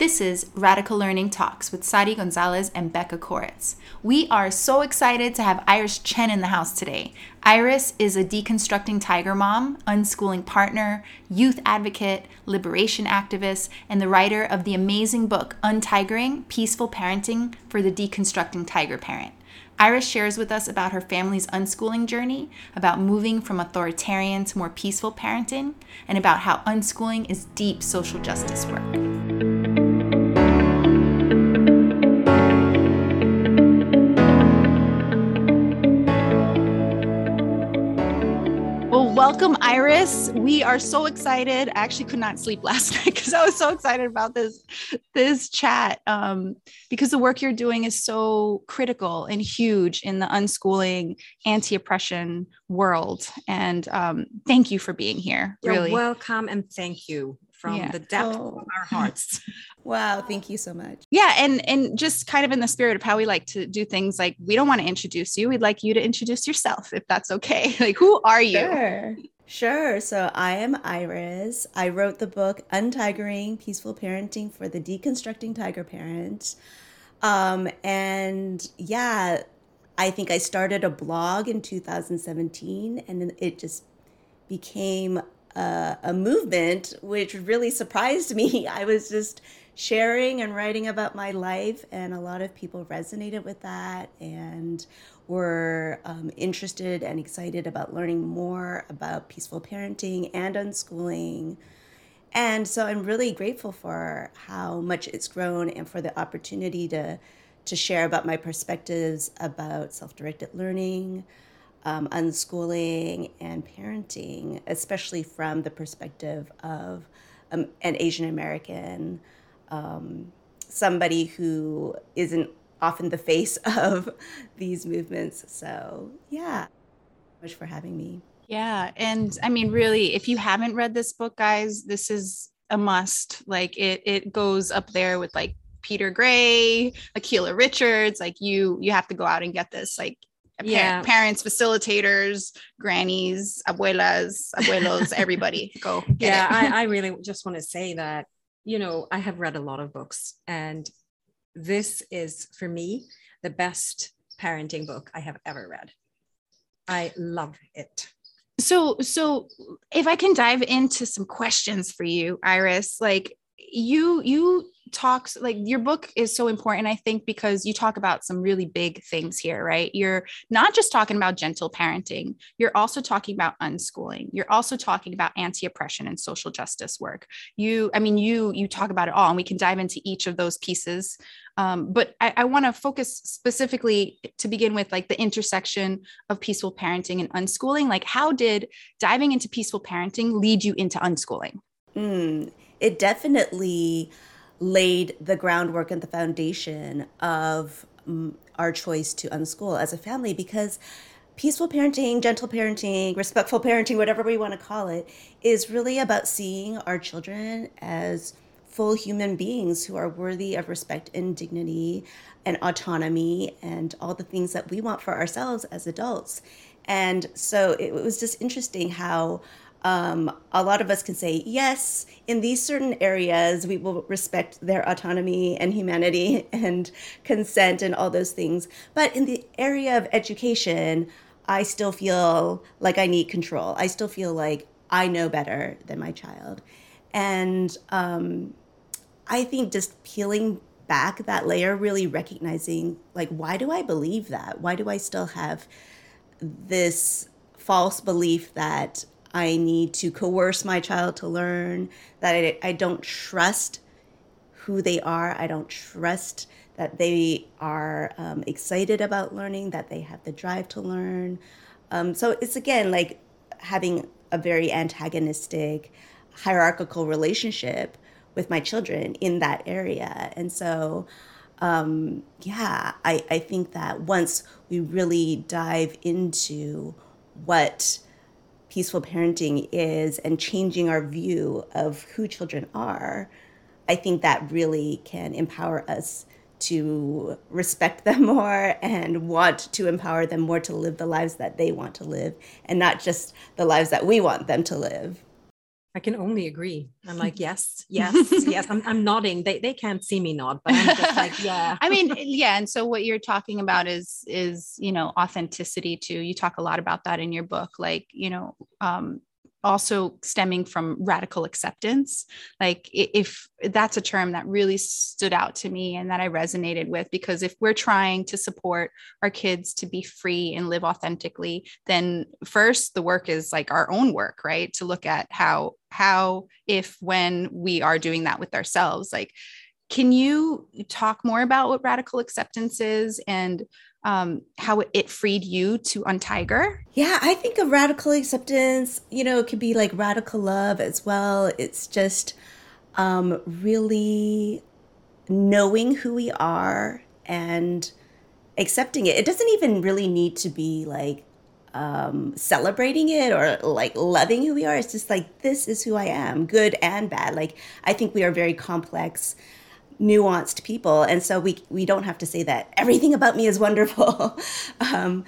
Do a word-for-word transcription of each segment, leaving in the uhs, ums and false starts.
This is Radical Learning Talks with Sari Gonzalez and Becca Koretz. We are so excited to have Iris Chen in the house today. Iris is a deconstructing tiger mom, unschooling partner, youth advocate, liberation activist, and the writer of the amazing book, Untigering: Peaceful Parenting for the Deconstructing Tiger Parent. Iris shares with us about her family's unschooling journey, about moving from authoritarian to more peaceful parenting, and about how unschooling is deep social justice work. Well, welcome, Iris. We are so excited. I actually could not sleep last night because I was so excited about this, this chat, um, because the work you're doing is so critical and huge in the unschooling, anti-oppression world. And um, thank you for being here. You're really welcome, and thank you from yeah. the depth oh. of our hearts. Wow. Thank you so much. Yeah. And, and just kind of in the spirit of how we like to do things, like, we don't want to introduce you. We'd like you to introduce yourself, if that's okay. Like, who are you? Sure. Sure. So I am Iris. I wrote the book, Untigering: Peaceful Parenting for the Deconstructing Tiger Parent. Um, and yeah, I think I started a blog in two thousand seventeen, and then it just became Uh, a movement, which really surprised me. I was just sharing and writing about my life, and a lot of people resonated with that and were um, interested and excited about learning more about peaceful parenting and unschooling. And so I'm really grateful for how much it's grown and for the opportunity to to share about my perspectives about self-directed learning, Um, unschooling and parenting, especially from the perspective of um, an Asian American, um, somebody who isn't often the face of these movements. So yeah, thank you so much for having me. Yeah. And I mean, really, if you haven't read this book, guys, this is a must. Like, it, it goes up there with like Peter Gray, Akilah Richards. Like, you, you have to go out and get this. Like, yeah. Parents, facilitators, grannies, abuelas, abuelos, everybody. Go. Yeah, I, I really just want to say that, you know, I have read a lot of books, and this is, for me, the best parenting book I have ever read. I love it. So, so if I can dive into some questions for you, Iris, like, you, you talks like your book is so important, I think, because you talk about some really big things here, right? You're not just talking about gentle parenting. You're also talking about unschooling. You're also talking about anti-oppression and social justice work. You, I mean, you, you talk about it all, and we can dive into each of those pieces. Um, but I, I want to focus specifically to begin with, like, the intersection of peaceful parenting and unschooling. Like, how did diving into peaceful parenting lead you into unschooling? Mm, it definitely laid the groundwork and the foundation of um, our choice to unschool as a family, because peaceful parenting, gentle parenting, respectful parenting, whatever we want to call it, is really about seeing our children as full human beings who are worthy of respect and dignity and autonomy and all the things that we want for ourselves as adults. And so it was just interesting how Um, a lot of us can say, yes, in these certain areas, we will respect their autonomy and humanity and consent and all those things. But in the area of education, I still feel like I need control. I still feel like I know better than my child. And um, I think just peeling back that layer, really recognizing, like, why do I believe that? Why do I still have this false belief that I need to coerce my child to learn, that I, I don't trust who they are. I don't trust that they are um, excited about learning, that they have the drive to learn. Um, so it's, again, like having a very antagonistic, hierarchical relationship with my children in that area. And so, um, yeah, I, I think that once we really dive into what peaceful parenting is and changing our view of who children are, I think that really can empower us to respect them more and want to empower them more to live the lives that they want to live, and not just the lives that we want them to live. I can only agree. I'm like, yes, yes, yes. I'm, I'm nodding. They they can't see me nod, but I'm just like, yeah. I mean, yeah. And so what you're talking about is, is, you know, authenticity too. You talk a lot about that in your book, like, you know, um, also stemming from radical acceptance. Like if, if that's a term that really stood out to me and that I resonated with, because if we're trying to support our kids to be free and live authentically, then first the work is like our own work, right? To look at how, how, if, when we are doing that with ourselves. Like, can you talk more about what radical acceptance is and um, how it freed you to untiger? Yeah, I think of radical acceptance, you know, it could be like radical love as well. It's just um, really knowing who we are and accepting it. It doesn't even really need to be like um, celebrating it or like loving who we are. It's just like, this is who I am, good and bad. Like, I think we are very complex, nuanced people, and so we we don't have to say that everything about me is wonderful, um,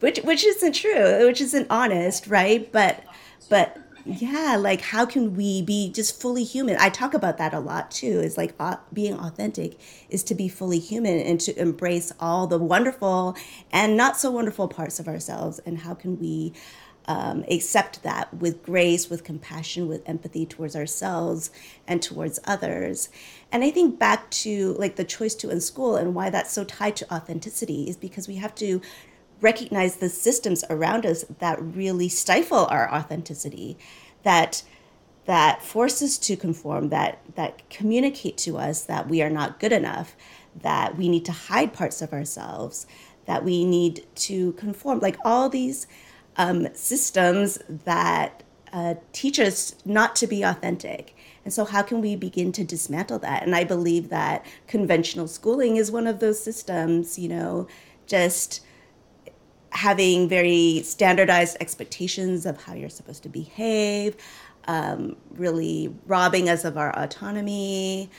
which which isn't true, which isn't honest, right? But but yeah, like how can we be just fully human? I talk about that a lot too. Is like uh, being authentic is to be fully human and to embrace all the wonderful and not so wonderful parts of ourselves. And how can we um, accept that with grace, with compassion, with empathy towards ourselves and towards others? And I think back to like the choice to unschool and why that's so tied to authenticity is because we have to recognize the systems around us that really stifle our authenticity, that that force us to conform, that that communicate to us that we are not good enough, that we need to hide parts of ourselves, that we need to conform, like all these um, systems that uh, teach us not to be authentic. And so how can we begin to dismantle that? And I believe that conventional schooling is one of those systems, you know, just having very standardized expectations of how you're supposed to behave, um, really robbing us of our autonomy,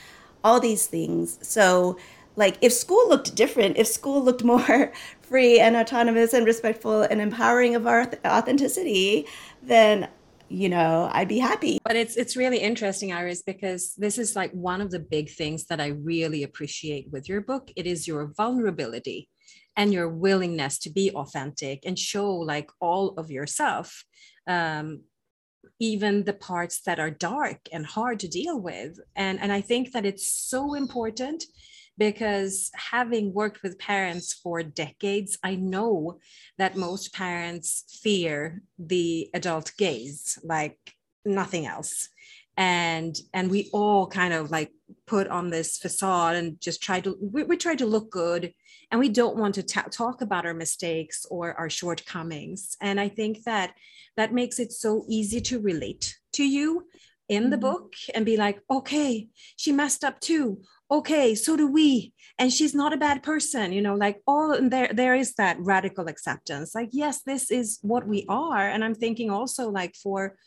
all these things. So like if school looked different, if school looked more free and autonomous and respectful and empowering of our authenticity, then you know, I'd be happy. But it's it's really interesting, Iris, because this is like one of the big things that I really appreciate with your book. It is your vulnerability and your willingness to be authentic and show like all of yourself, um, even the parts that are dark and hard to deal with. And, and I think that it's so important because having worked with parents for decades, I know that most parents fear the adult gaze like nothing else. And, and we all kind of like put on this facade and just try to, we, we try to look good and we don't want to ta- talk about our mistakes or our shortcomings. And I think that that makes it so easy to relate to you in the book and be like, okay, she messed up too. Okay, so do we, and she's not a bad person, you know, like all, and there, there is that radical acceptance, like, yes, this is what we are. And I'm thinking also like for,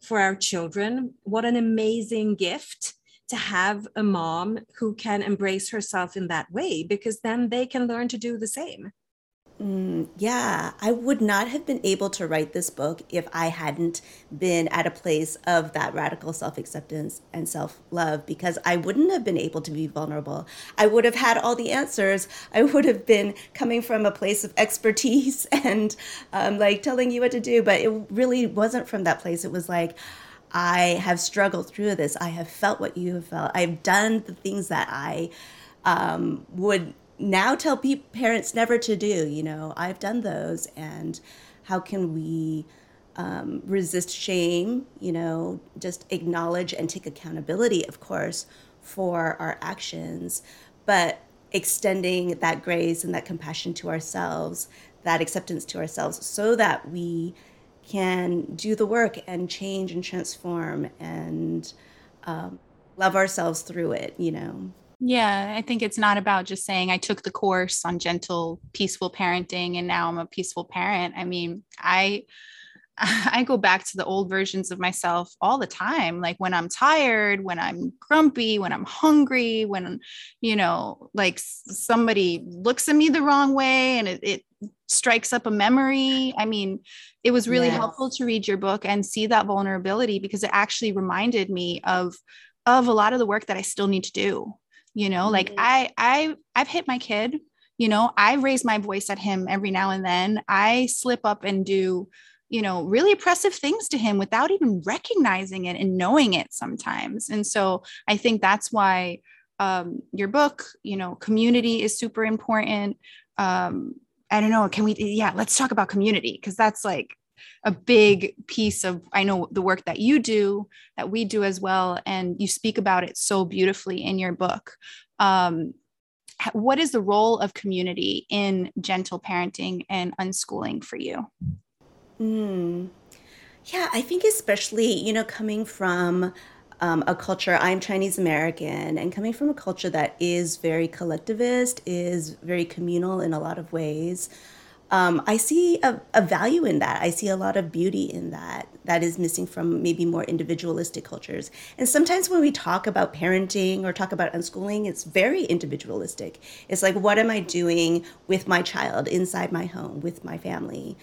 for our children, what an amazing gift to have a mom who can embrace herself in that way, because then they can learn to do the same. Mm, yeah, I would not have been able to write this book if I hadn't been at a place of that radical self-acceptance and self-love, because I wouldn't have been able to be vulnerable. I would have had all the answers. I would have been coming from a place of expertise and um, like telling you what to do, but it really wasn't from that place. It was like, I have struggled through this. I have felt what you have felt. I've done the things that I um, would now tell pe- parents never to do, you know, I've done those. And how can we um, resist shame, you know, just acknowledge and take accountability, of course, for our actions, but extending that grace and that compassion to ourselves, that acceptance to ourselves, so that we can do the work and change and transform and um, love ourselves through it, you know. Yeah, I think it's not about just saying I took the course on gentle, peaceful parenting and now I'm a peaceful parent. I mean, I I go back to the old versions of myself all the time, like when I'm tired, when I'm grumpy, when I'm hungry, when, you know, like somebody looks at me the wrong way and it, it strikes up a memory. I mean, it was really yes. helpful to read your book and see that vulnerability, because it actually reminded me of, of a lot of the work that I still need to do. You know, mm-hmm. like I, I, I've hit my kid, you know, I raise my voice at him every now and then. I slip up and do, you know, really oppressive things to him without even recognizing it and knowing it sometimes. And so I think that's why um, your book, you know, community is super important. Um, I don't know. Can we, yeah, let's talk about community. Cause that's like a big piece of, I know the work that you do, that we do as well. And you speak about it so beautifully in your book. Um, what is the role of community in gentle parenting and unschooling for you? Mm. Yeah, I think especially, you know, coming from um, a culture, I'm Chinese American, and coming from a culture that is very collectivist, is very communal in a lot of ways, um, I see a, a value in that. I see a lot of beauty in that that is missing from maybe more individualistic cultures. And sometimes when we talk about parenting or talk about unschooling, it's very individualistic. It's like, what am I doing with my child inside my home, with my family?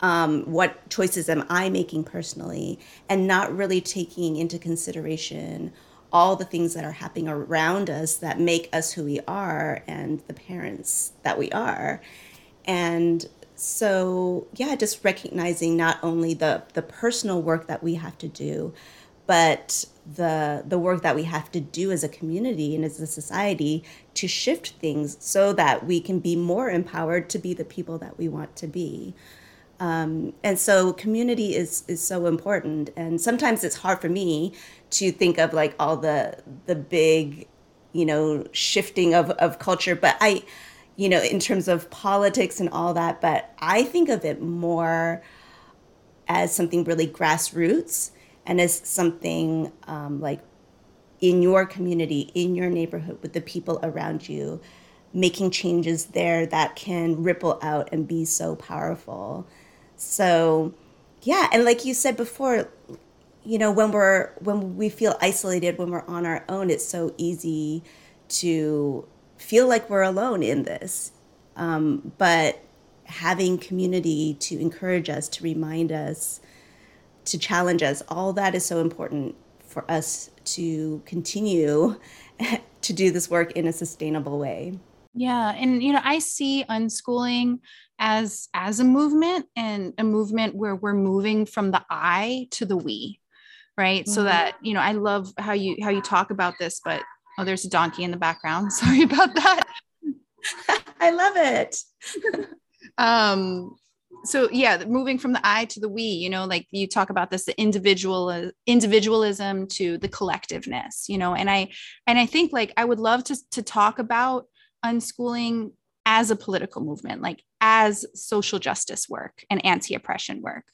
Um, what choices am I making personally, and not really taking into consideration all the things that are happening around us that make us who we are and the parents that we are. And so, yeah, just recognizing not only the, the personal work that we have to do, but the the work that we have to do as a community and as a society to shift things so that we can be more empowered to be the people that we want to be. Um, and so community is, is so important. And sometimes it's hard for me to think of like all the, the big, you know, shifting of, of culture, but I, you know, in terms of politics and all that, but I think of it more as something really grassroots and as something um, like in your community, in your neighborhood, with the people around you, making changes there that can ripple out and be so powerful. So, yeah, and like you said before, you know, when we're when we feel isolated, when we're on our own, it's so easy to feel like we're alone in this. Um, but having community to encourage us, to remind us, to challenge us, all that is so important for us to continue to do this work in a sustainable way. Yeah. And, you know, I see unschooling as, as a movement, and a movement where we're moving from the I to the we, right? Mm-hmm. So that, you know, I love how you, how you talk about this, but, oh, there's a donkey in the background. Sorry about that. I love it. um, so yeah, moving from the I to the we, you know, like you talk about this, the individual individualism to the collectiveness, you know, and I, and I think like, I would love to, to talk about unschooling as a political movement, like as social justice work and anti-oppression work,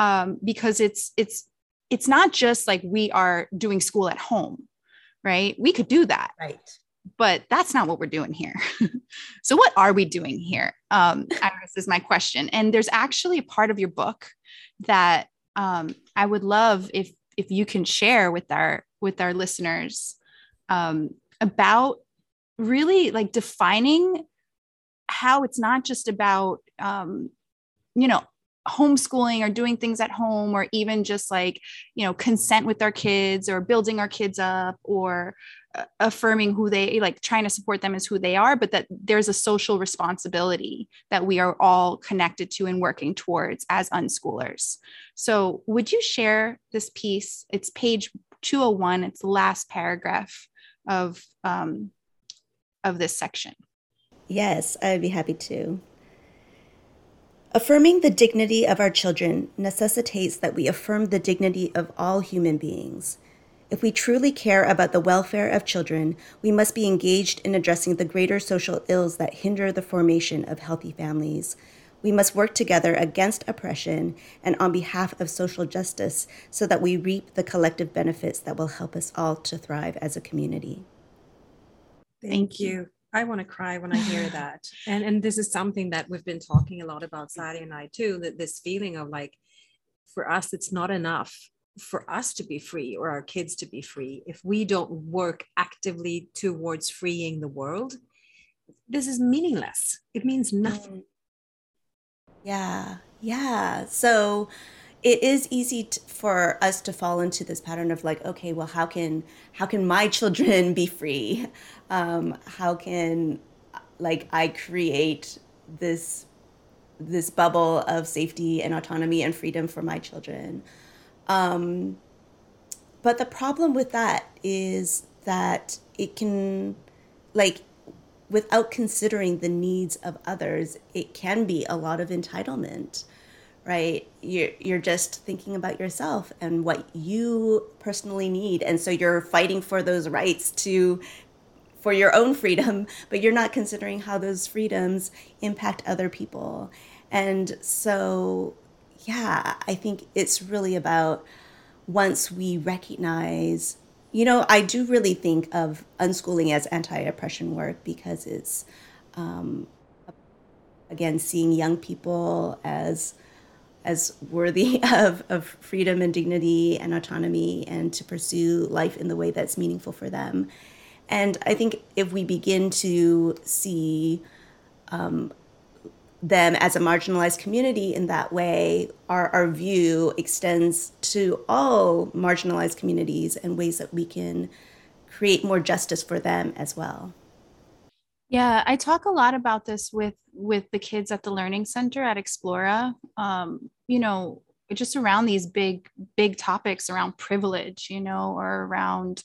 um, because it's, it's, it's not just like we are doing school at home, right? We could do that. Right. But that's not what we're doing here. So what are we doing here? Um, Iris, is my question. And there's actually a part of your book that um, I would love if, if you can share with our, with our listeners um, about really like defining how it's not just about, um, you know, homeschooling or doing things at home, or even just like, you know, consent with our kids or building our kids up or uh, affirming who they, like trying to support them as who they are, but that there's a social responsibility that we are all connected to and working towards as unschoolers. So would you share this piece? It's page two oh one. It's the last paragraph of, um, of this section. Yes, I'd be happy to. Affirming the dignity of our children necessitates that we affirm the dignity of all human beings. If we truly care about the welfare of children, we must be engaged in addressing the greater social ills that hinder the formation of healthy families. We must work together against oppression and on behalf of social justice so that we reap the collective benefits that will help us all to thrive as a community. Thank you. I want to cry when I hear that. And and this is something that we've been talking a lot about, Sadie and I too, that this feeling of like, for us, it's not enough for us to be free or our kids to be free. If we don't work actively towards freeing the world, this is meaningless. It means nothing. Yeah, yeah. So it is easy t- for us to fall into this pattern of like, okay, well, how can how can my children be free? Um, how can like I create this this bubble of safety and autonomy and freedom for my children? Um, but the problem with that is that it can, like, without considering the needs of others, it can be a lot of entitlement, right? You're, you're just thinking about yourself and what you personally need. And so you're fighting for those rights to, for your own freedom, but you're not considering how those freedoms impact other people. And so, yeah, I think it's really about once we recognize, you know, I do really think of unschooling as anti-oppression work because it's, um, again, seeing young people as as worthy of, of freedom and dignity and autonomy and to pursue life in the way that's meaningful for them. And I think if we begin to see um, them as a marginalized community in that way, our, our view extends to all marginalized communities and ways that we can create more justice for them as well. Yeah, I talk a lot about this with, with the kids at the Learning Center at Explora, um, you know, just around these big, big topics around privilege, you know, or around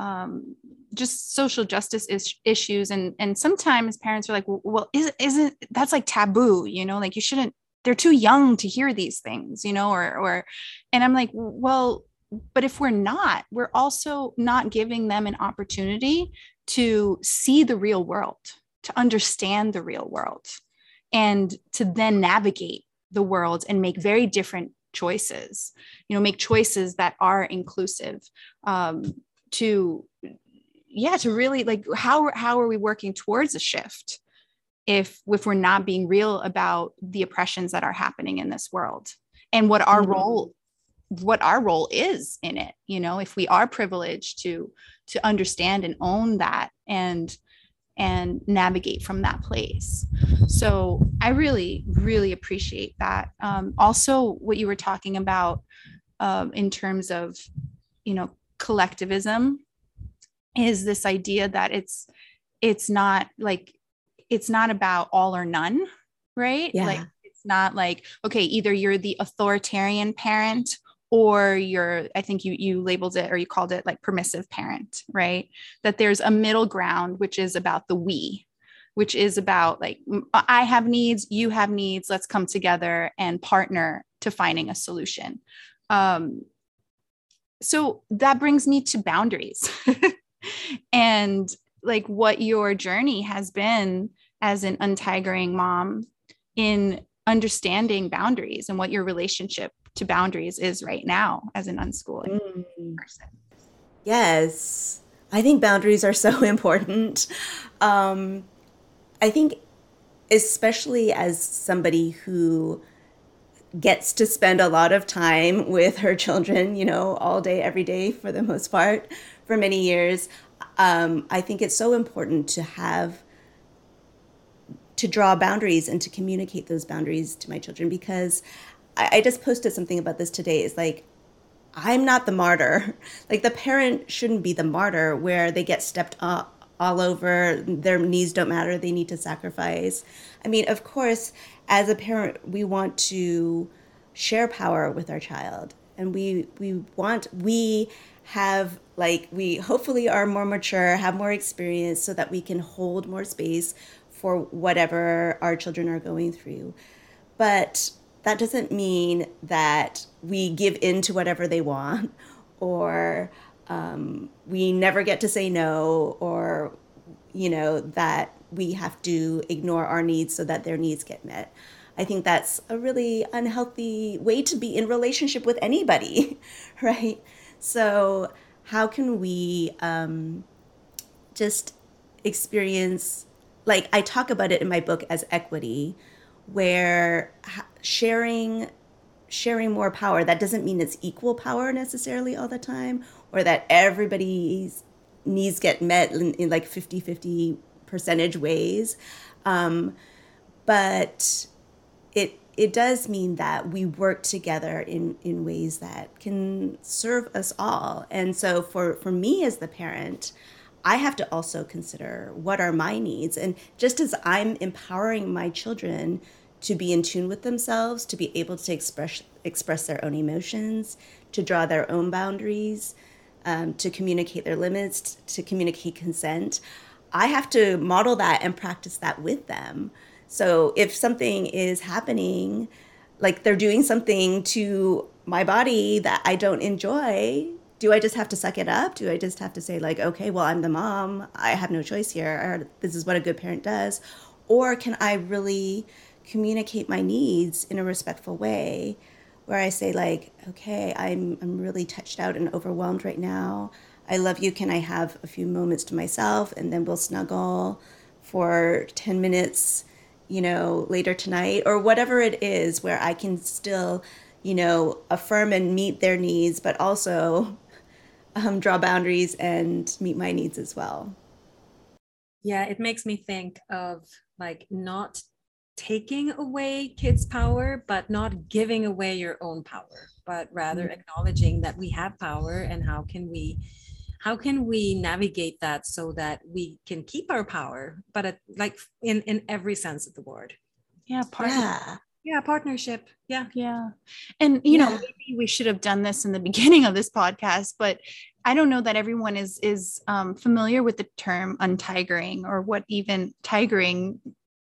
um, just social justice is- issues. And, and sometimes parents are like, well, is, isn't that's like taboo, you know, like you shouldn't, they're too young to hear these things, you know, or, or, and I'm like, well, but if we're not, we're also not giving them an opportunity to see the real world, to understand the real world, and to then navigate the world and make very different choices, you know, make choices that are inclusive, um, to, yeah, to really like, how, how are we working towards a shift if, if we're not being real about the oppressions that are happening in this world and what our mm-hmm. role, what our role is in it, you know, if we are privileged to, to understand and own that and, and navigate from that place. So I really, really appreciate that. Um, also what you were talking about um, in terms of, you know, collectivism is this idea that it's it's not like it's not about all or none, right? Yeah. Like it's not like, okay, either you're the authoritarian parent or you're, I think you you labeled it or you called it like permissive parent, right? That there's a middle ground, which is about the we, which is about like, I have needs, you have needs, let's come together and partner to finding a solution. Um, So that brings me to boundaries and like what your journey has been as an untigering mom in understanding boundaries and what your relationship to boundaries is right now as an unschooling mm. person. Yes. I think boundaries are so important. Um, I think especially as somebody who gets to spend a lot of time with her children, you know, all day, every day, for the most part, for many years. Um, I think it's so important to have, to draw boundaries and to communicate those boundaries to my children, because I, I just posted something about this today. It's like, I'm not the martyr. Like the parent shouldn't be the martyr where they get stepped up all over, their needs don't matter, they need to sacrifice. I mean, of course, as a parent, we want to share power with our child, and we we want, we have like, we hopefully are more mature, have more experience so that we can hold more space for whatever our children are going through. But that doesn't mean that we give in to whatever they want, or um, we never get to say no, or, you know, that we have to ignore our needs so that their needs get met. I think that's a really unhealthy way to be in relationship with anybody, right? So how can we um, just experience, like I talk about it in my book as equity, where sharing sharing more power, that doesn't mean it's equal power necessarily all the time, or that everybody's needs get met in, in like fifty-fifty percentage ways, um, but it it does mean that we work together in, in ways that can serve us all. And so for, for me as the parent, I have to also consider what are my needs. And just as I'm empowering my children to be in tune with themselves, to be able to express express their own emotions, to draw their own boundaries, um, to communicate their limits, to communicate consent, I have to model that and practice that with them. So if something is happening, like they're doing something to my body that I don't enjoy, do I just have to suck it up? Do I just have to say like, okay, well, I'm the mom. I have no choice here. This is what a good parent does. Or can I really communicate my needs in a respectful way where I say like, okay, I'm I'm really touched out and overwhelmed right now. I love you. Can I have a few moments to myself and then we'll snuggle for ten minutes, you know, later tonight, or whatever it is, where I can still, you know, affirm and meet their needs, but also um, draw boundaries and meet my needs as well. Yeah, it makes me think of like not taking away kids' power, but not giving away your own power, but rather mm-hmm. acknowledging that we have power, and how can we How can we navigate that so that we can keep our power, but at, like in, in every sense of the word? Yeah, partner- yeah. yeah, partnership. Yeah, yeah. And, you yeah. know, maybe we should have done this in the beginning of this podcast, but I don't know that everyone is is um, familiar with the term untigering, or what even tigering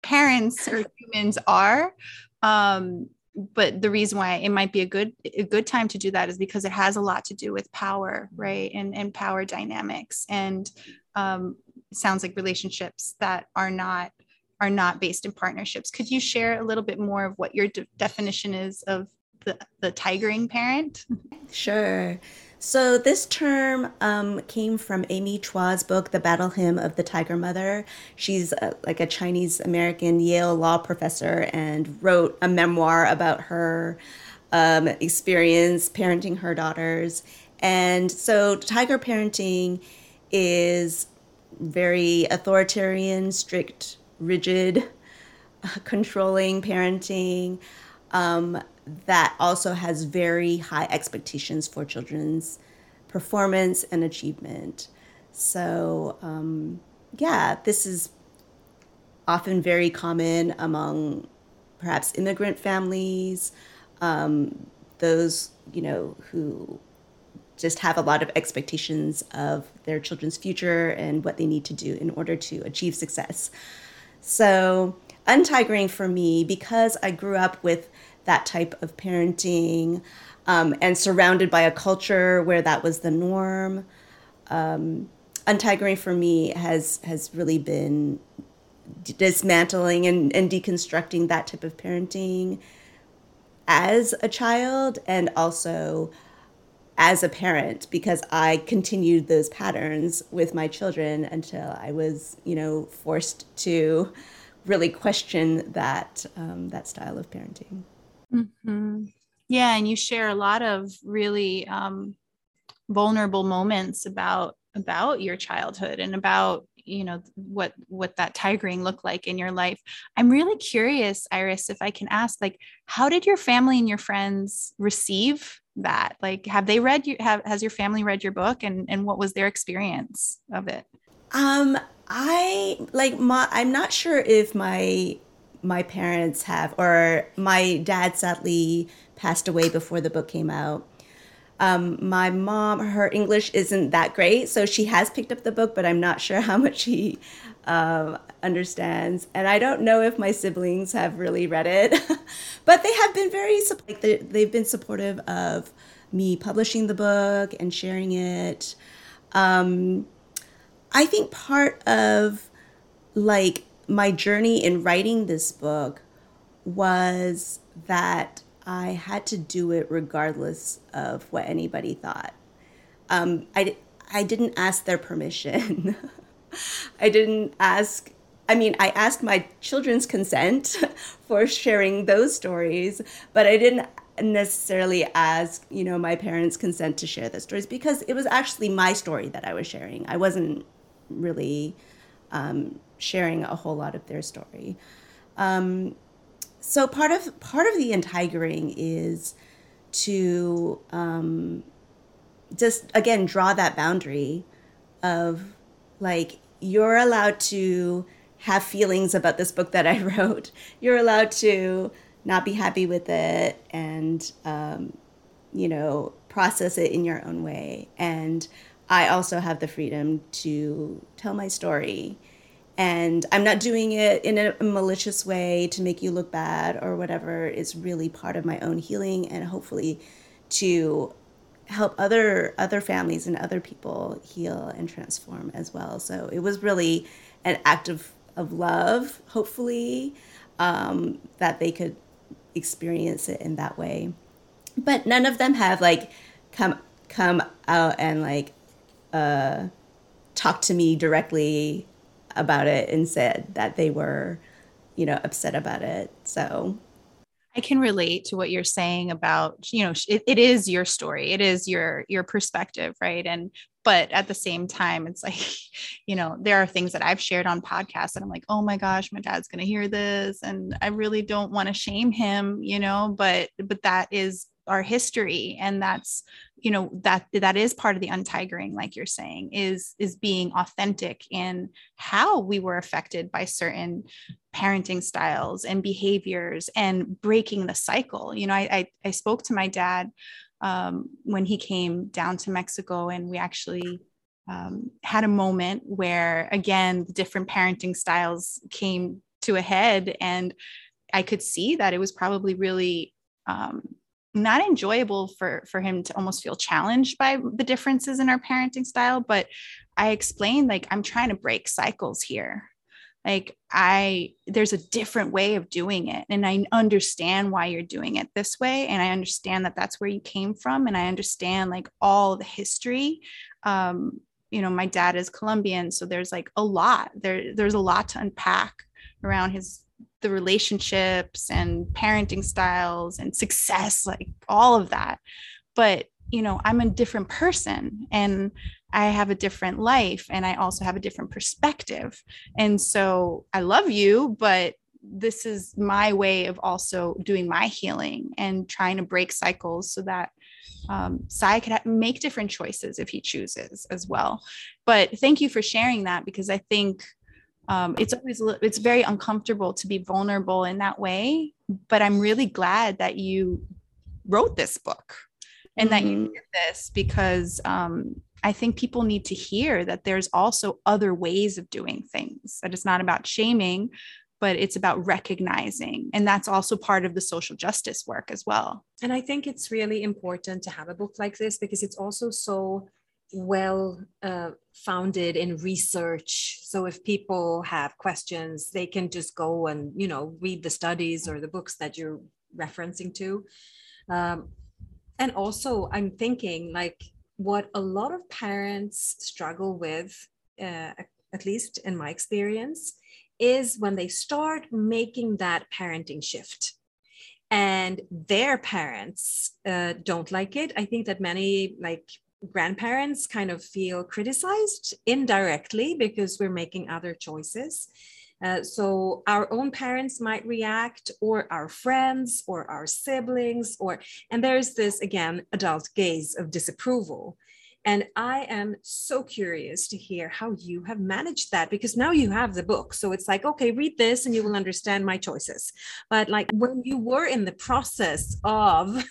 parents or humans are. Um, But the reason why it might be a good a good time to do that is because it has a lot to do with power, right? And and power dynamics, and um, sounds like relationships that are not are not based in partnerships. Could you share a little bit more of what your de- definition is of the the tigering parent? Sure. So this term um, came from Amy Chua's book, The Battle Hymn of the Tiger Mother. She's a, like a Chinese American Yale law professor, and wrote a memoir about her um, experience parenting her daughters. And so tiger parenting is very authoritarian, strict, rigid, controlling parenting. Um, that also has very high expectations for children's performance and achievement. So um, yeah, this is often very common among perhaps immigrant families, um, those, you know, who just have a lot of expectations of their children's future and what they need to do in order to achieve success. So untigering for me, because I grew up with that type of parenting, um, and surrounded by a culture where that was the norm. Um, untigering for me has has really been dismantling and, and deconstructing that type of parenting as a child, and also as a parent, because I continued those patterns with my children until I was, you know, forced to really question that um, that style of parenting. Mm-hmm. Yeah. And you share a lot of really um, vulnerable moments about, about your childhood and about, you know, what, what that tigering looked like in your life. I'm really curious, Iris, if I can ask, like, how did your family and your friends receive that? Like, have they read you, have, has your family read your book, and, and what was their experience of it? Um, I like my, I'm not sure if my my parents have, or my dad sadly passed away before the book came out. Um, my mom, her English isn't that great, so she has picked up the book, but I'm not sure how much she uh, understands. And I don't know if my siblings have really read it, but they have been very, like, they've been supportive of me publishing the book and sharing it. Um, I think part of, like, my journey in writing this book was that I had to do it regardless of what anybody thought. Um, I, I didn't ask their permission. I didn't ask, I mean, I asked my children's consent for sharing those stories, but I didn't necessarily ask, you know, my parents' consent to share the stories, because it was actually my story that I was sharing. I wasn't really, um, sharing a whole lot of their story. Um, so part of part of the untigering is to um, just, again, draw that boundary of, like, you're allowed to have feelings about this book that I wrote. You're allowed to not be happy with it and, um, you know, process it in your own way. And I also have the freedom to tell my story. And I'm not doing it in a malicious way to make you look bad or whatever. It's really part of my own healing, and hopefully to help other other families and other people heal and transform as well. So it was really an act of, of love, hopefully, um, that they could experience it in that way. But none of them have, like, come come out and, like, uh, talk to me directly about it and said that they were, you know, upset about it. So I can relate to what you're saying about, you know, it, it is your story. It is your, your perspective. Right. And, but at the same time, it's like, you know, there are things that I've shared on podcasts and I'm like, oh my gosh, my dad's going to hear this. And I really don't want to shame him, you know, but, but that is our history. And that's, you know, that, that is part of the untigering, like you're saying, is, is being authentic in how we were affected by certain parenting styles and behaviors and breaking the cycle. You know, I, I, I spoke to my dad, um, when he came down to Mexico, and we actually, um, had a moment where, again, the different parenting styles came to a head, and I could see that it was probably really, um, not enjoyable for, for him to almost feel challenged by the differences in our parenting style. But I explained, like, I'm trying to break cycles here. Like, I, there's a different way of doing it. And I understand why you're doing it this way. And I understand that that's where you came from. And I understand, like, all the history. Um, you know, my dad is Colombian, so there's, like, a lot, there, there's a lot to unpack around his, the relationships and parenting styles and success, like all of that. But, you know, I'm a different person, and I have a different life, and I also have a different perspective. And so I love you, but this is my way of also doing my healing and trying to break cycles so that um, Sai could ha- make different choices if he chooses as well. But thank you for sharing that, because I think Um, it's always, it's very uncomfortable to be vulnerable in that way, but I'm really glad that you wrote this book and mm-hmm. that you did this, because um, I think people need to hear that there's also other ways of doing things, that it's not about shaming, but it's about recognizing. And that's also part of the social justice work as well. And I think it's really important to have a book like this, because it's also so well uh, founded in research. So if people have questions, they can just go and, you know, read the studies or the books that you're referencing to. Um, and also I'm thinking, like, what a lot of parents struggle with, uh, at least in my experience, is when they start making that parenting shift and their parents uh, don't like it. I think that many, like, grandparents kind of feel criticized indirectly because we're making other choices. Uh, so our own parents might react, or our friends, or our siblings, or, and there's this, again, adult gaze of disapproval. And I am so curious to hear how you have managed that, because now you have the book. So it's like, okay, read this and you will understand my choices. But, like, when you were in the process of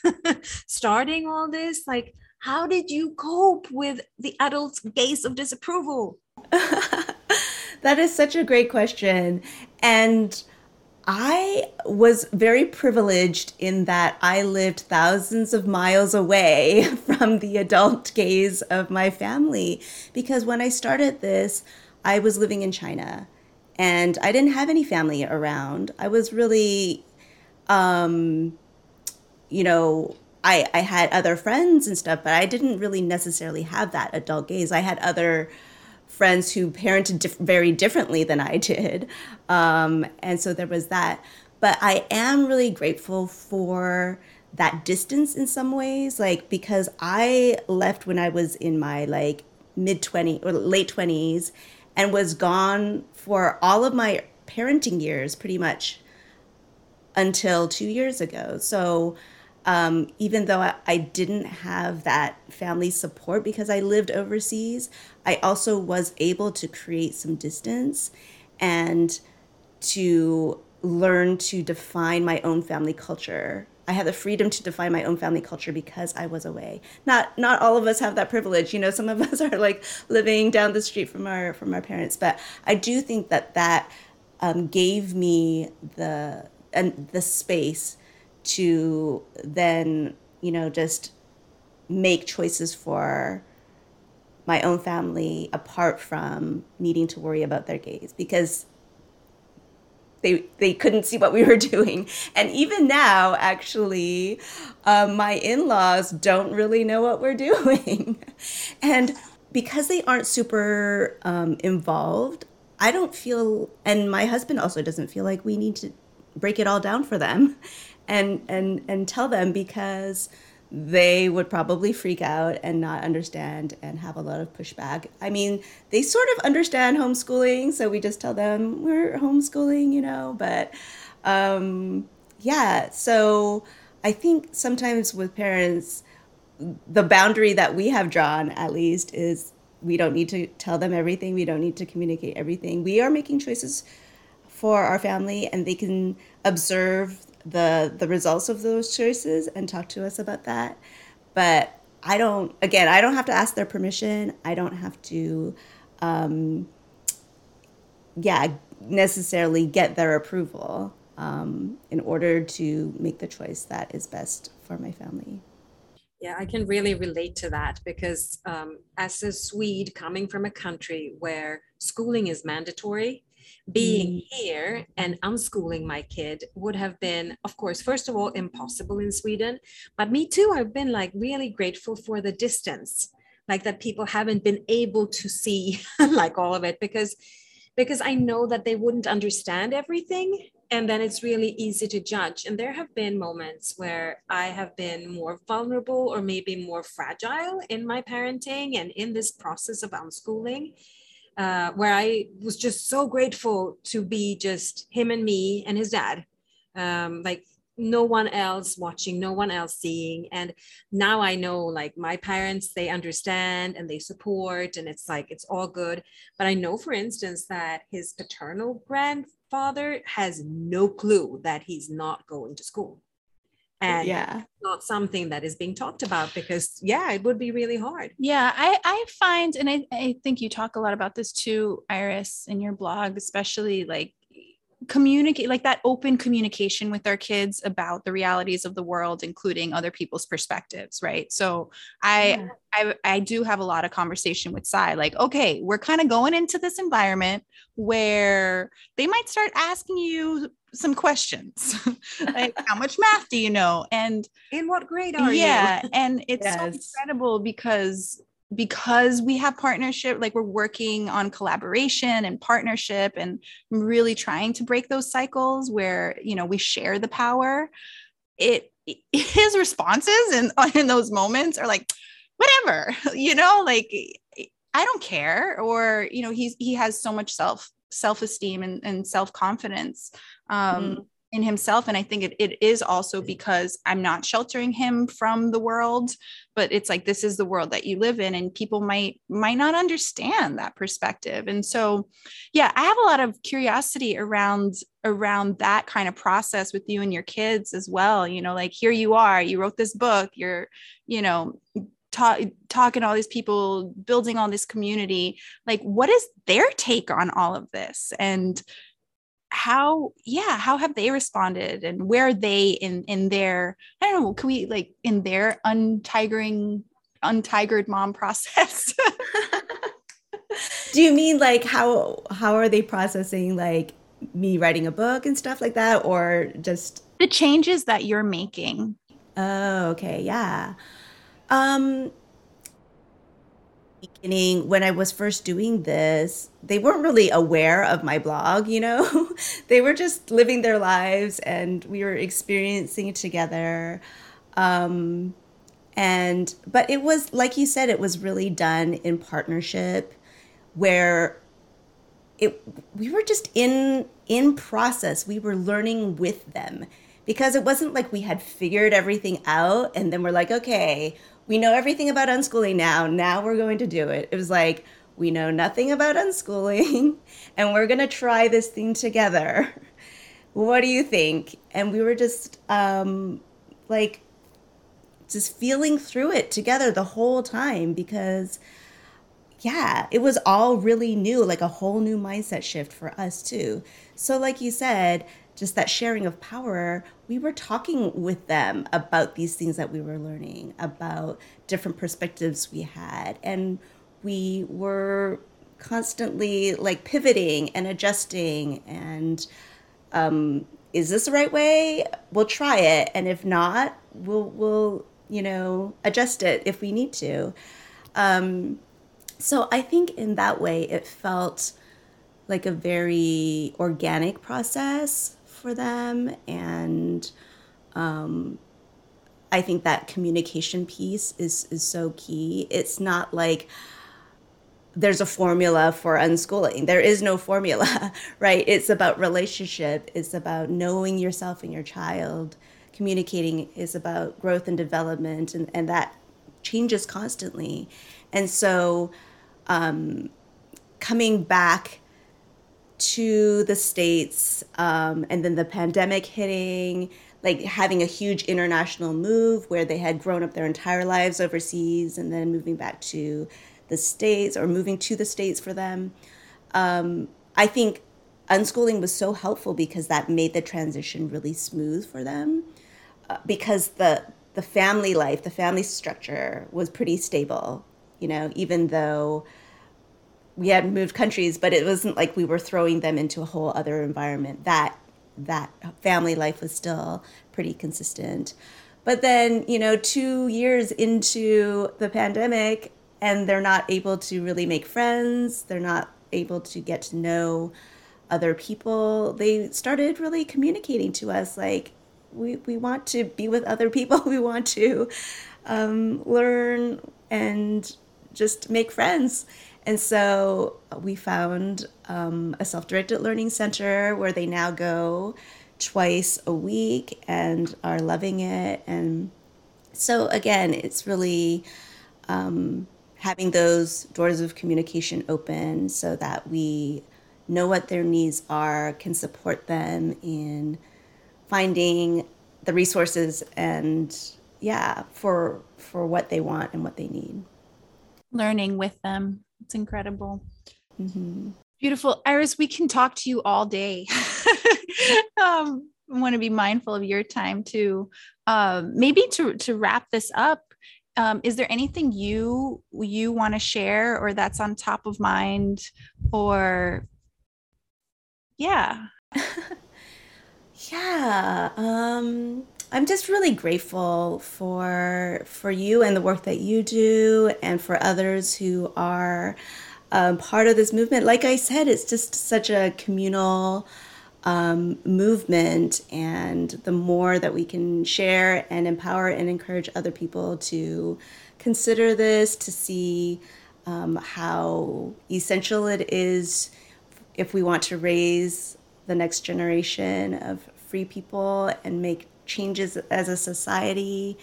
starting all this, like, how did you cope with the adult's gaze of disapproval? That is such a great question. And I was very privileged in that I lived thousands of miles away from the adult gaze of my family, because when I started this, I was living in China and I didn't have any family around. I was really, um, you know, I, I had other friends and stuff, but I didn't really necessarily have that adult gaze. I had other friends who parented diff- very differently than I did. Um, and so there was that. But I am really grateful for that distance in some ways, like, because I left when I was in my, like, mid twenties or late twenties and was gone for all of my parenting years pretty much until two years ago. So um, even though I, I didn't have that family support because I lived overseas, I also was able to create some distance and to learn to define my own family culture. I had the freedom to define my own family culture because I was away. Not not all of us have that privilege. You know, some of us are like living down the street from our from our parents. But I do think that that um, gave me the and the space to then, you know, just make choices for my own family apart from needing to worry about their gaze, because They they couldn't see what we were doing. And even now, actually, uh, my in-laws don't really know what we're doing. And because they aren't super um, involved, I don't feel, and my husband also doesn't feel like we need to break it all down for them and, and, and tell them, because they would probably freak out and not understand and have a lot of pushback. I mean, they sort of understand homeschooling, so we just tell them we're homeschooling, you know, but um, yeah. So I think sometimes with parents, the boundary that we have drawn, at least, is we don't need to tell them everything. We don't need to communicate everything. We are making choices for our family, and they can observe the the results of those choices and talk to us about that. But I don't, again, I don't have to ask their permission. I don't have to, um, yeah, necessarily get their approval um, in order to make the choice that is best for my family. Yeah, I can really relate to that, because um, as a Swede coming from a country where schooling is mandatory, being here and unschooling my kid would have been, of course, first of all, impossible in Sweden. But me too, I've been like really grateful for the distance, like that people haven't been able to see like all of it, because, because I know that they wouldn't understand everything. And then it's really easy to judge. And there have been moments where I have been more vulnerable or maybe more fragile in my parenting and in this process of unschooling. Uh, where I was just so grateful to be just him and me and his dad, um, like no one else watching, no one else seeing. And now I know, like, my parents, they understand and they support, and it's like, it's all good. But I know, for instance, that his paternal grandfather has no clue that he's not going to school. And yeah, it's not something that is being talked about, because, yeah, it would be really hard. Yeah, I, I find, and I, I think you talk a lot about this too, Iris, in your blog, especially like communicate, like that open communication with our kids about the realities of the world, including other people's perspectives, right? So I, yeah. I, I do have a lot of conversation with Sai, like, okay, we're kind of going into this environment where they might start asking you some questions like how much math do you know, and in what grade are yeah, you yeah and it's yes. so incredible because because we have partnership, like we're working on collaboration and partnership, and really trying to break those cycles where, you know, we share the power. It his responses and in, in those moments are like, whatever, you know, like I don't care, or, you know, he's he has so much self self-esteem and, and self-confidence um, mm-hmm. in himself. And I think it, it is also because I'm not sheltering him from the world, but it's like, this is the world that you live in, and people might, might not understand that perspective. And so, yeah, I have a lot of curiosity around, around that kind of process with you and your kids as well. You know, like, here you are, you wrote this book, you're, you know, Ta- talking to all these people, building all this community, like, what is their take on all of this, and how, yeah, how have they responded, and where are they in, in their, I don't know, can we like in their untigering, untigered mom process? Do you mean like, how, how are they processing like me writing a book and stuff like that, or just the changes that you're making? Oh, okay. Yeah. Um, beginning when I was first doing this, they weren't really aware of my blog, you know, they were just living their lives and we were experiencing it together. Um, and, but it was, like you said, it was really done in partnership, where it, we were just in, in process, we were learning with them. because it wasn't like we had figured everything out and then we're like, okay, we know everything about unschooling now. Now we're going to do it. It was like, we know nothing about unschooling and we're going to try this thing together. What do you think? And we were just um, like just feeling through it together the whole time because, yeah, it was all really new, like a whole new mindset shift for us too. So like you said, just that sharing of power, we were talking with them about these things that we were learning, about different perspectives we had. And we were constantly like pivoting and adjusting and um, is this the right way? We'll try it. And if not, we'll, we'll you know, adjust it if we need to. Um, so I think in that way, it felt like a very organic process for them. And um, I think that communication piece is, is so key. It's not like there's a formula for unschooling. There is no formula, right? It's about relationship. It's about knowing yourself and your child. Communicating is about growth and development, and, and that changes constantly. And so um, coming back to the States um, and then the pandemic hitting, like having a huge international move where they had grown up their entire lives overseas and then moving back to the States or moving to the States for them. Um, I think unschooling was so helpful because that made the transition really smooth for them uh, because the the family life, the family structure was pretty stable, you know, even though we had moved countries, but it wasn't like we were throwing them into a whole other environment. That that family life was still pretty consistent. But then, you know, two years into the pandemic, and they're not able to really make friends. They're not able to get to know other people. They started really communicating to us like, we, we want to be with other people. We want to um, learn and just make friends. And so we found um, a self-directed learning center where they now go twice a week and are loving it. And so again, it's really um, having those doors of communication open so that we know what their needs are, can support them in finding the resources and yeah, for for what they want and what they need. Learning with them. It's incredible. Mm-hmm. Beautiful. Iris, we can talk to you all day. um, I want to be mindful of your time too. Um, maybe to, to wrap this up, um, is there anything you, you want to share or that's on top of mind or yeah. yeah. Um, I'm just really grateful for for you and the work that you do and for others who are um, part of this movement. Like I said, it's just such a communal um, movement, and the more that we can share and empower and encourage other people to consider this, to see um, how essential it is if we want to raise the next generation of free people and make changes as a society,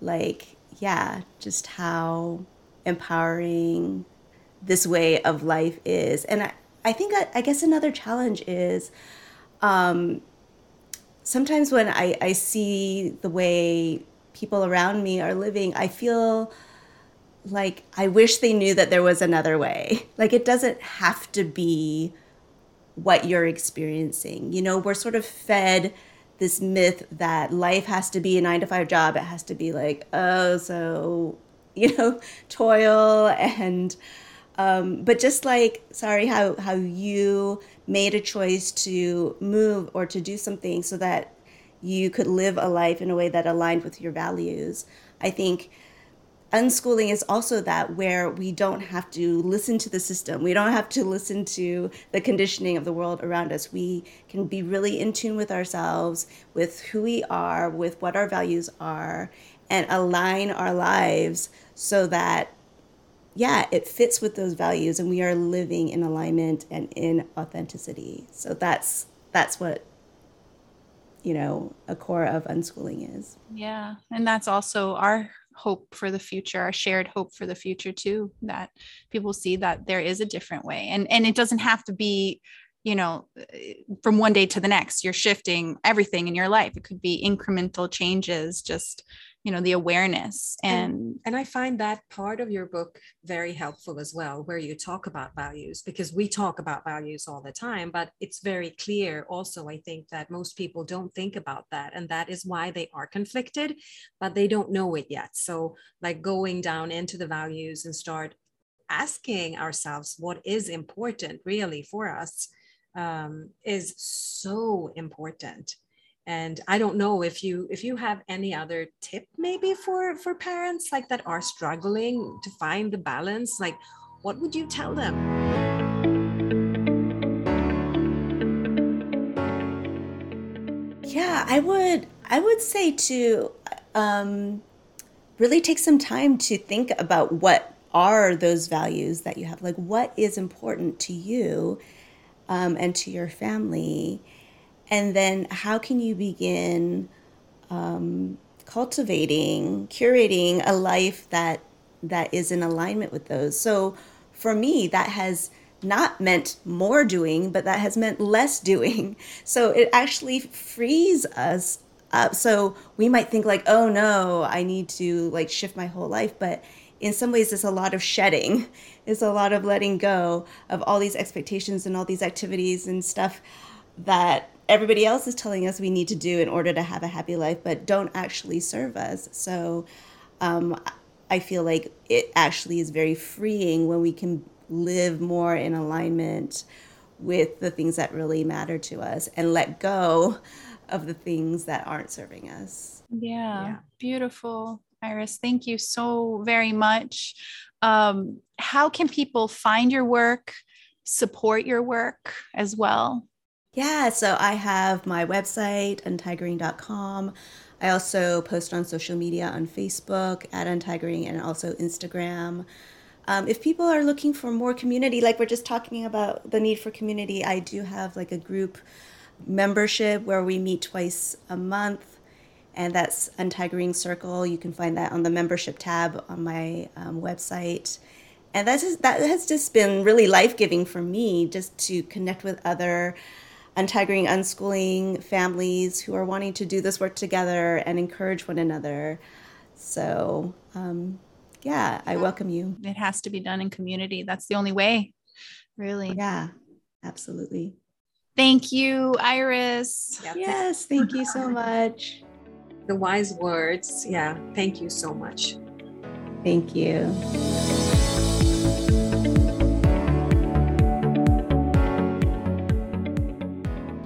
like, yeah, just how empowering this way of life is. And I, I think, I, I guess another challenge is um, sometimes when I, I see the way people around me are living, I feel like I wish they knew that there was another way. Like it doesn't have to be what you're experiencing. You know, we're sort of fed this myth that life has to be a nine to five job. It has to be like, oh, so, you know, toil and, um, but just like, sorry, how, how you made a choice to move or to do something so that you could live a life in a way that aligned with your values. I think unschooling is also that, where we don't have to listen to the system. We don't have to listen to the conditioning of the world around us. We can be really in tune with ourselves, with who we are, with what our values are, and align our lives so that, yeah, it fits with those values and we are living in alignment and in authenticity. So that's that's what, you know, a core of unschooling is. Yeah. And that's also our hope for the future, our shared hope for the future too, that people see that there is a different way. And, and it doesn't have to be, you know, from one day to the next, you're shifting everything in your life. It could be incremental changes, just, you know, the awareness. And, and, and I find that part of your book very helpful as well, where you talk about values, because we talk about values all the time, but it's very clear also, I think, that most people don't think about that. And that is why they are conflicted, but they don't know it yet. So like going down into the values and start asking ourselves what is important really for us um, is so important. And I don't know if you if you have any other tip maybe for, for parents like that are struggling to find the balance, like what would you tell them? Yeah, I would I would say to um, really take some time to think about what are those values that you have, like what is important to you um, and to your family. And then how can you begin um, cultivating, curating a life that that is in alignment with those? So for me, that has not meant more doing, but that has meant less doing. So it actually frees us up. So we might think like, oh no, I need to like shift my whole life. But in some ways, it's a lot of shedding. It's a lot of letting go of all these expectations and all these activities and stuff that everybody else is telling us we need to do in order to have a happy life, but don't actually serve us. So um, I feel like it actually is very freeing when we can live more in alignment with the things that really matter to us and let go of the things that aren't serving us. Yeah, yeah. Beautiful. Iris, thank you so very much. Um, how can people find your work, support your work as well? Yeah, so I have my website, untigering dot com. I also post on social media on Facebook at Untigering and also Instagram. Um, if people are looking for more community, like we're just talking about the need for community, I do have like a group membership where we meet twice a month, and that's Untigering Circle. You can find that on the membership tab on my um, website. And that's just, that has just been really life-giving for me, just to connect with other Untigering, unschooling families who are wanting to do this work together and encourage one another. So, um, yeah, I welcome you. It has to be done in community. That's the only way, really. Yeah, absolutely. Thank you, Iris. Yep. Yes, thank you so much. The wise words. Yeah, thank you so much. Thank you.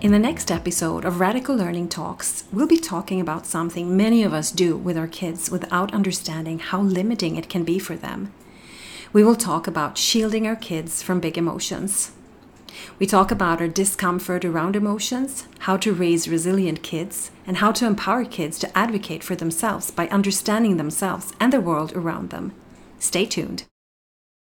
In the next episode of Radical Learning Talks, we'll be talking about something many of us do with our kids without understanding how limiting it can be for them. We will talk about shielding our kids from big emotions. We talk about our discomfort around emotions, how to raise resilient kids, and how to empower kids to advocate for themselves by understanding themselves and the world around them. Stay tuned.